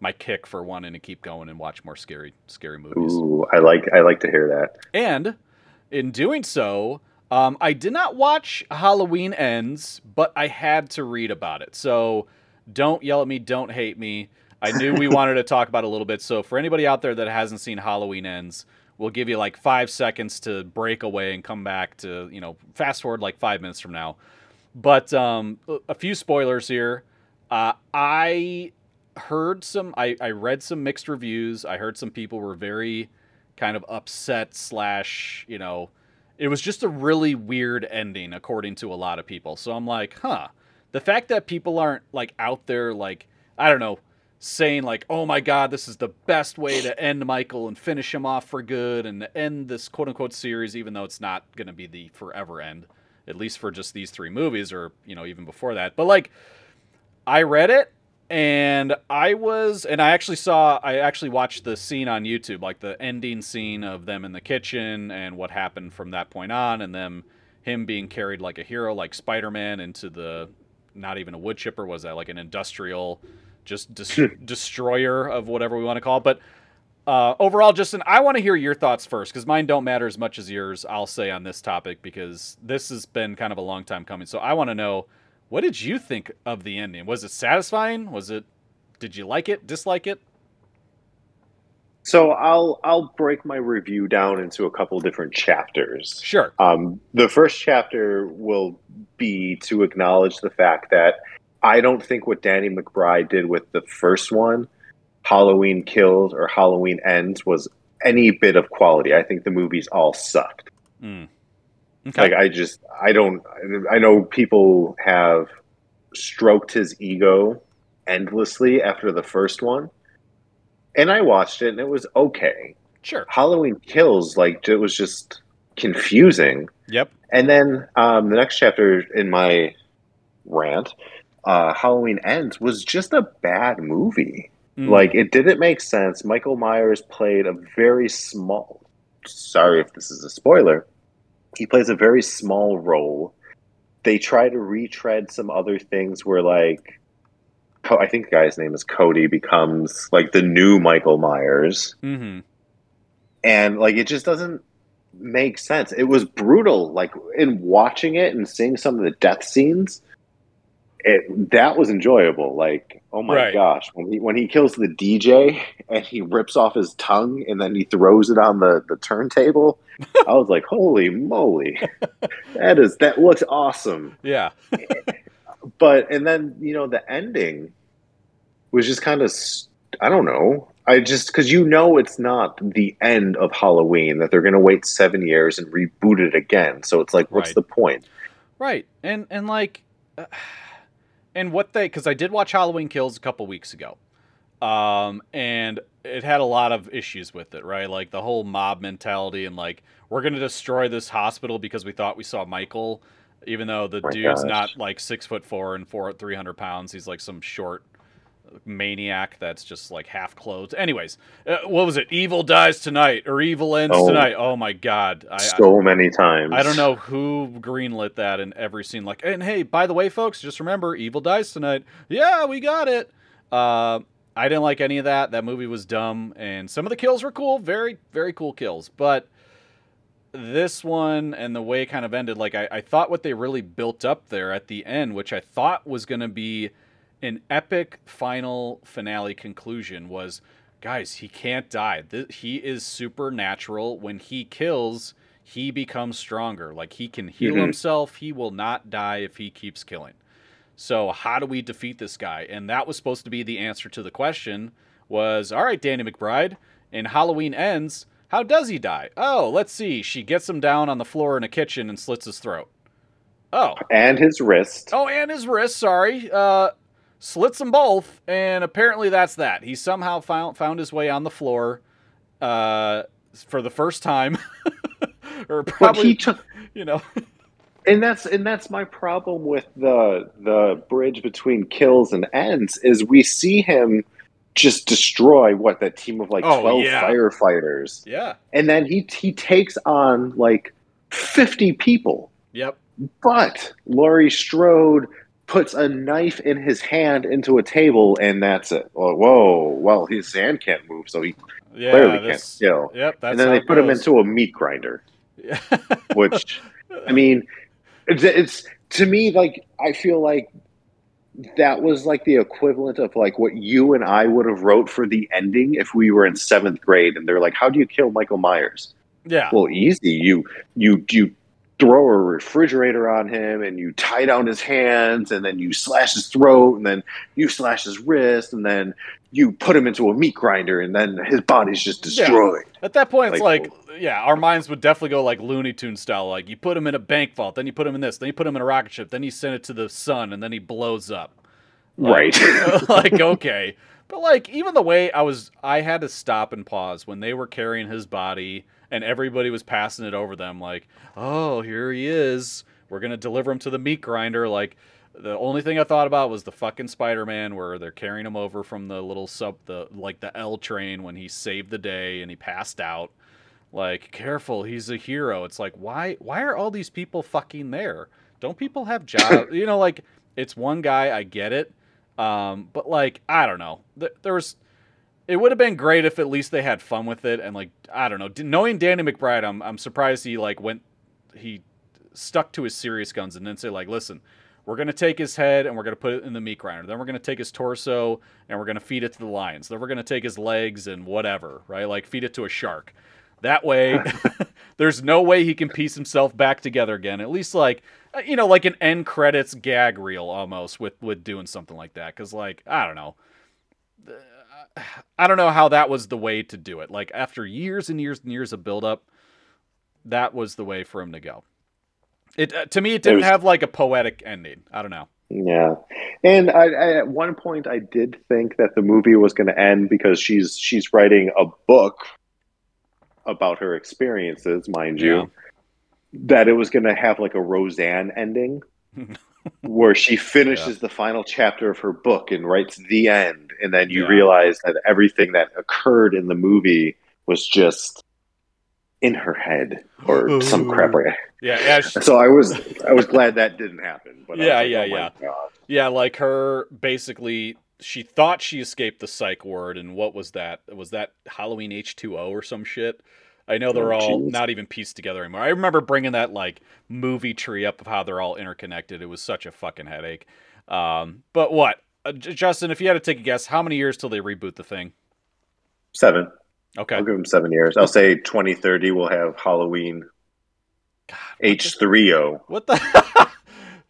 my kick for wanting to keep going and watch more scary, scary movies. Ooh, I like, I like to hear that. And in doing so... Um, I did not watch Halloween Ends, but I had to read about it. So don't yell at me. Don't hate me. I knew we wanted to talk about it a little bit. So for anybody out there that hasn't seen Halloween Ends, we'll give you like five seconds to break away and come back to, you know, fast forward like five minutes from now. But um, a few spoilers here. Uh, I heard some, I, I read some mixed reviews. I heard some people were very kind of upset slash, you know, it was just a really weird ending, according to a lot of people. So I'm like, huh. The fact that people aren't, like, out there, like, I don't know, saying, like, oh, my God, this is the best way to end Michael and finish him off for good and end this quote-unquote series, even though it's not going to be the forever end, at least for just these three movies or, you know, even before that. But, like, I read it, and I was, and I actually saw, I actually watched the scene on YouTube, like the ending scene of them in the kitchen and what happened from that point on, and them, him being carried like a hero, like Spider-Man, into the, not even a wood chipper, was that like an industrial, just des- destroyer of whatever we want to call it. But uh, overall, Justin, I want to hear your thoughts first, because mine don't matter as much as yours, I'll say, on this topic, because this has been kind of a long time coming. So I want to know, what did you think of the ending? Was it satisfying? Was it? Did you like it? Dislike it? So I'll I'll break my review down into a couple different chapters. Sure. Um, the first chapter will be to acknowledge the fact that I don't think what Danny McBride did with the first one, Halloween Kills or Halloween Ends, was any bit of quality. I think the movies all sucked. Mm. Okay. Like, I just, I don't, I know people have stroked his ego endlessly after the first one. And I watched it and it was okay. Sure. Halloween Kills, like, it was just confusing. Yep. And then um, the next chapter in my rant, uh, Halloween Ends, was just a bad movie. Mm. Like, it didn't make sense. Michael Myers played a very small, sorry if this is a spoiler, he plays a very small role. They try to retread some other things where, like, I think the guy's name is Cody, becomes, like, the new Michael Myers. Mm-hmm. And, like, it just doesn't make sense. It was brutal. Like, in watching it and seeing some of the death scenes, it, that was enjoyable. Like, oh, my right. gosh. When he, when he kills the D J and he rips off his tongue and then he throws it on the, the turntable, I was like, holy moly, that is, that looks awesome. Yeah. But, and then, you know, the ending was just kind of, I don't know. I just, cause you know, it's not the end of Halloween, that they're going to wait seven years and reboot it again. So it's like, what's right. the point? Right. And, and like, uh, and what they, cause I did watch Halloween Kills a couple weeks ago. Um, and it had a lot of issues with it, right? Like the whole mob mentality and like, we're going to destroy this hospital because we thought we saw Michael, even though the oh dude's gosh. not like six foot four and four, three hundred pounds. He's like some short maniac that's just like half clothed. Anyways, uh, what was it? Evil dies tonight or evil ends oh, tonight. Oh my God. I, so I, many times. I don't know who greenlit that in every scene. Like, and hey, by the way, folks, just remember evil dies tonight. Yeah, we got it. Uh, I didn't like any of that. That movie was dumb. And some of the kills were cool. Very, very cool kills. But this one and the way it kind of ended, like I, I thought what they really built up there at the end, which I thought was going to be an epic final finale conclusion, was, guys, he can't die. This, he is supernatural. When he kills, he becomes stronger. Like, he can heal mm-hmm. himself. He will not die if he keeps killing. So how do we defeat this guy? And that was supposed to be the answer to the question was, all right, Danny McBride, in Halloween Ends, how does he die? Oh, let's see. She gets him down on the floor in a kitchen and slits his throat. Oh. And his wrist. Oh, and his wrist, sorry. Uh, slits them both, and apparently that's that. He somehow found, found his way on the floor uh, for the first time. Or probably, he took, you know... And that's and that's my problem with the the bridge between kills and ends, is we see him just destroy what that team of like oh, twelve yeah. firefighters. Yeah. And then he he takes on like fifty people. Yep. But Laurie Strode puts a knife in his hand into a table, and that's it. Well, whoa, well, his hand can't move, so he yeah, clearly this, can't kill. Yep. That's and then they put goes. him into a meat grinder. Yeah. Which, I mean, It's, it's to me, like, I feel like that was like the equivalent of like what you and I would have wrote for the ending if we were in seventh grade, and they're like, "How do you kill Michael Myers?" Yeah, well, easy. You you you throw a refrigerator on him, and you tie down his hands, and then you slash his throat, and then you slash his wrist, and then you put him into a meat grinder, and then his body's just destroyed. Yeah. At that point, it's like, like, yeah, our minds would definitely go like Looney Tunes style. Like, you put him in a bank vault, then you put him in this, then you put him in a rocket ship, then you send it to the sun, and then he blows up. Like, right. Like, okay. But, like, even the way I was, I had to stop and pause when they were carrying his body and everybody was passing it over them, like, oh, here he is. We're going to deliver him to the meat grinder. Like, the only thing I thought about was the fucking Spider-Man, where they're carrying him over from the little sub, the like the L train, when he saved the day and he passed out. Like, careful, he's a hero. It's like, why why are all these people fucking there? Don't people have jobs? You know, like, it's one guy, I get it. Um, but, like, I don't know. There, there was... It would have been great if at least they had fun with it, and, like, I don't know. Knowing Danny McBride, I'm I'm surprised he like went, he stuck to his serious guns and didn't say, like, listen, we're gonna take his head and we're gonna put it in the meat grinder. Then we're gonna take his torso and we're gonna feed it to the lions. Then we're gonna take his legs and whatever, right? Like, feed it to a shark. That way, there's no way he can piece himself back together again. At least, like, you know, like an end credits gag reel almost with with doing something like that. Because, like, I don't know. I don't know how that was the way to do it. Like, after years and years and years of buildup, that was the way for him to go. It uh, to me, it didn't it was, have like a poetic ending. I don't know. Yeah, and I, I, at one point, I did think that the movie was going to end because she's she's writing a book about her experiences, mind yeah. you. That it was going to have like a Roseanne ending, where she finishes yeah. the final chapter of her book and writes the end, and then you yeah. realize that everything that occurred in the movie was just in her head or Ooh. some crap. Right? Yeah, yeah. She... So I was, I was glad that didn't happen. But yeah, yeah, like, oh yeah, God. yeah. Like, her, basically, she thought she escaped the psych ward, and what was that? Was that Halloween H two O or some shit? I know they're oh, all geez. not even pieced together anymore. I remember bringing that, like, movie tree up of how they're all interconnected. It was such a fucking headache. Um, but what, uh, Justin? If you had to take a guess, how many years till they reboot the thing? Seven. Okay, I'll give them seven years. I'll say twenty thirty. We'll have Halloween H three O. What the?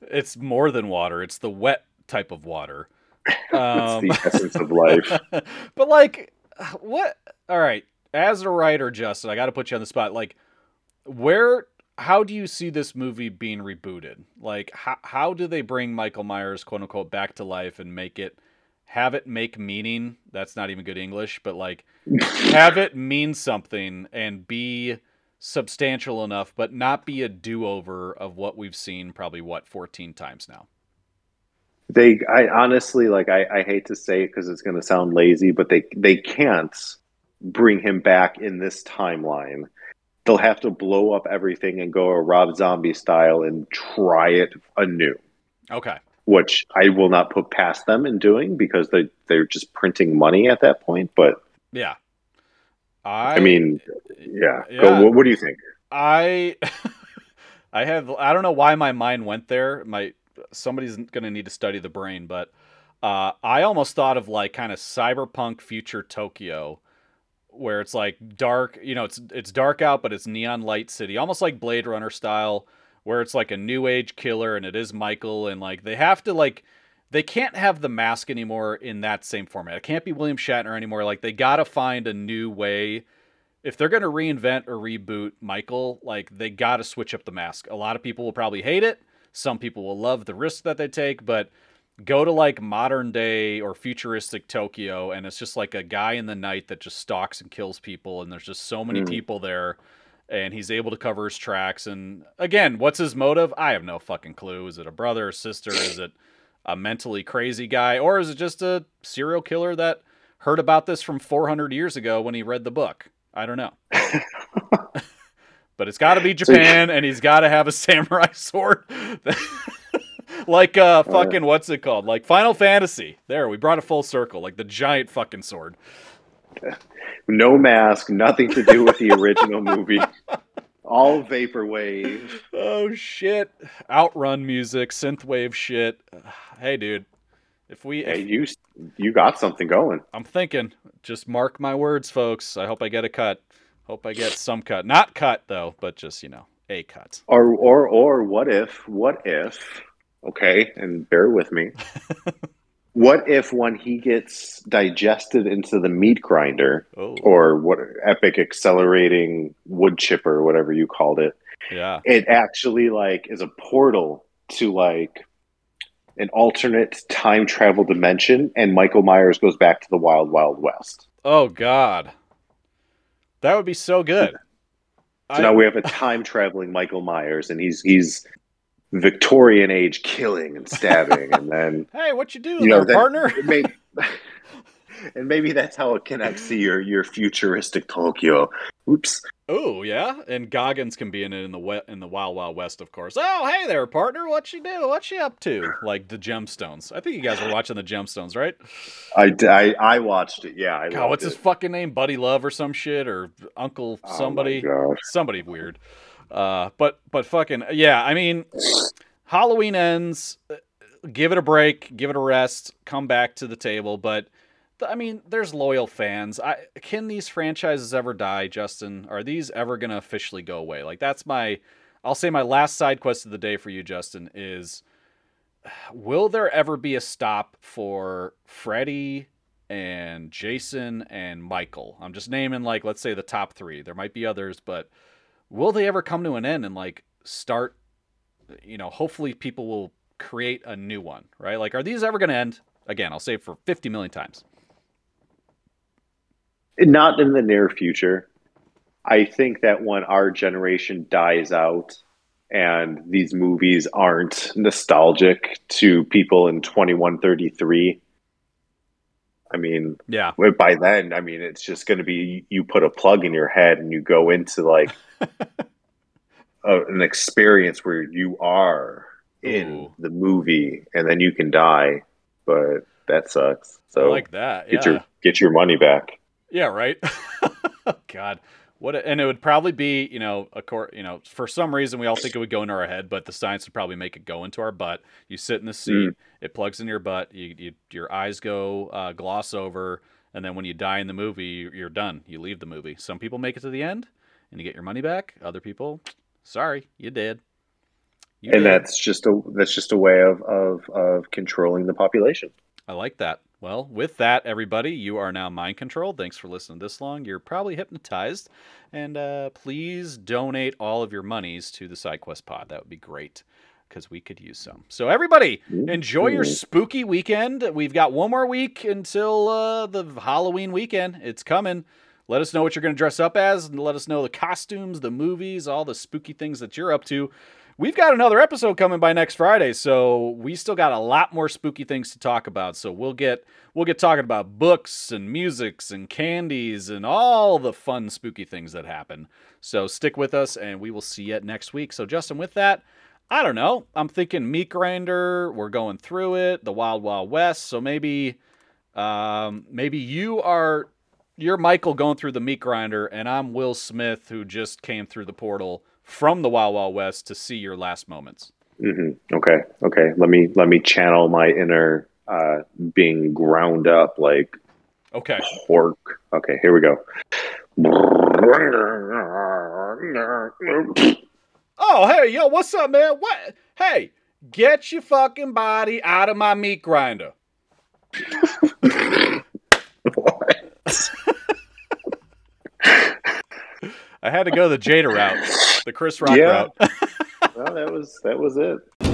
It's more than water. It's the wet type of water. Um, it's the essence of life. But, like, what? All right. As a writer, Justin, I got to put you on the spot. Like, where, how do you see this movie being rebooted? Like, how, how do they bring Michael Myers, quote unquote, back to life and make it, have it make meaning? That's not even good English, but, like, have it mean something and be substantial enough, but not be a do-over of what we've seen probably, what, fourteen times now? They, I honestly, like, I, I hate to say it because it's going to sound lazy, but they, they can't bring him back in this timeline. They'll have to blow up everything and go a Rob Zombie style and try it anew. Okay. Which I will not put past them in doing, because they, they're just printing money at that point. But yeah, I, I mean, yeah. yeah. Go, what, what do you think? I, I have, I don't know why my mind went there. My, somebody's going to need to study the brain, but uh, I almost thought of like kind of cyberpunk future Tokyo, where it's like dark, you know, it's it's dark out, but it's neon light city, almost like Blade Runner style, where it's like a new age killer and it is Michael, and like they have to, like, they can't have the mask anymore in that same format. It can't be William Shatner anymore. Like, they got to find a new way. If they're going to reinvent or reboot Michael, like, they got to switch up the mask. A lot of people will probably hate it. Some people will love the risk that they take, but go to like modern day or futuristic Tokyo, and it's just like a guy in the night that just stalks and kills people, and there's just so many mm. people there, and he's able to cover his tracks. And again, what's his motive? I have no fucking clue. Is it a brother or sister? Is it a mentally crazy guy? Or is it just a serial killer that heard about this from four hundred years ago when he read the book? I don't know. But it's got to be Japan, and he's got to have a samurai sword. Like, uh, fucking, what's it called? Like Final Fantasy. There, we brought it full circle. Like the giant fucking sword. No mask, nothing to do with the original movie. All vaporwave. Oh, shit. Outrun music, synthwave shit. Hey, dude. If we, hey, if, you, you got something going. I'm thinking. Just mark my words, folks. I hope I get a cut. Hope I get some cut. Not cut, though, but just, you know, a cut. Or, or, or what if, what if, okay, and bear with me, what if when he gets digested into the meat grinder, oh. or what epic accelerating wood chipper, whatever you called it, yeah, it actually, like, is a portal to, like, an alternate time travel dimension, and Michael Myers goes back to the Wild Wild West. Oh, God. That would be so good. So I... now we have a time traveling Michael Myers, and he's he's Victorian age killing and stabbing, and then hey, what you doing, you know, there, partner? May... and maybe that's how it connects to your your futuristic Tokyo. Oops. Oh yeah, and Goggins can be in it in the wet in the Wild Wild West, of course. Oh hey there, partner. What you do? What you up to? Like the Gemstones. I think you guys were watching the Gemstones, right? I, I, I watched it. Yeah. I God, what's it. his fucking name? Buddy Love or some shit, or Uncle somebody, oh somebody weird. Uh, but but fucking yeah. I mean, Halloween Ends. Give it a break. Give it a rest. Come back to the table, but. I mean, there's loyal fans. I, can these franchises ever die, Justin? Are these ever going to officially go away? Like, that's my... I'll say my last side quest of the day for you, Justin, is... Will there ever be a stop for Freddy and Jason and Michael? I'm just naming, like, let's say the top three. There might be others, but... Will they ever come to an end and, like, start... You know, hopefully people will create a new one, right? Like, are these ever going to end? Again, I'll say it for fifty million times. Not in the near future. I think that when our generation dies out and these movies aren't nostalgic to people in twenty-one thirty-three, I mean, yeah. By then, I mean, it's just going to be, you put a plug in your head and you go into like a, an experience where you are in Ooh. the movie, and then you can die, but that sucks. So I like that. Get yeah. your, get your money back. Yeah, right. God, what? A, and it would probably be, you know, a cor- you know, for some reason we all think it would go into our head, but the science would probably make it go into our butt. You sit in the seat, mm. it plugs in your butt. You, you your eyes go uh, gloss over, and then when you die in the movie, you're done. You leave the movie. Some people make it to the end, and you get your money back. Other people, sorry, you did. You and did. that's just a that's just a way of of of controlling the population. I like that. Well, with that, everybody, you are now mind controlled. Thanks for listening this long. You're probably hypnotized. And uh, please donate all of your monies to the SideQuest Pod. That would be great, because we could use some. So everybody, enjoy your spooky weekend. We've got one more week until uh, the Halloween weekend. It's coming. Let us know what you're going to dress up as, and let us know the costumes, the movies, all the spooky things that you're up to. we've got another episode coming by next Friday, so we still got a lot more spooky things to talk about. So we'll get we'll get talking about books and musics and candies and all the fun spooky things that happen. So stick with us, and we will see you next week. So Justin, with that, I don't know. I'm thinking Meat Grinder. We're going through it, the Wild Wild West. So maybe, um, maybe you are you're Michael going through the Meat Grinder, and I'm Will Smith who just came through the portal from the Wild Wild West to see your last moments. Mm-hmm. Okay, okay. Let me let me channel my inner uh, being ground up like okay pork. Okay, here we go. Oh, hey, yo, what's up, man? What? Hey, get your fucking body out of my meat grinder. What? I had to go the Jada route, the Chris Rock yeah. route. Well, that was that was it.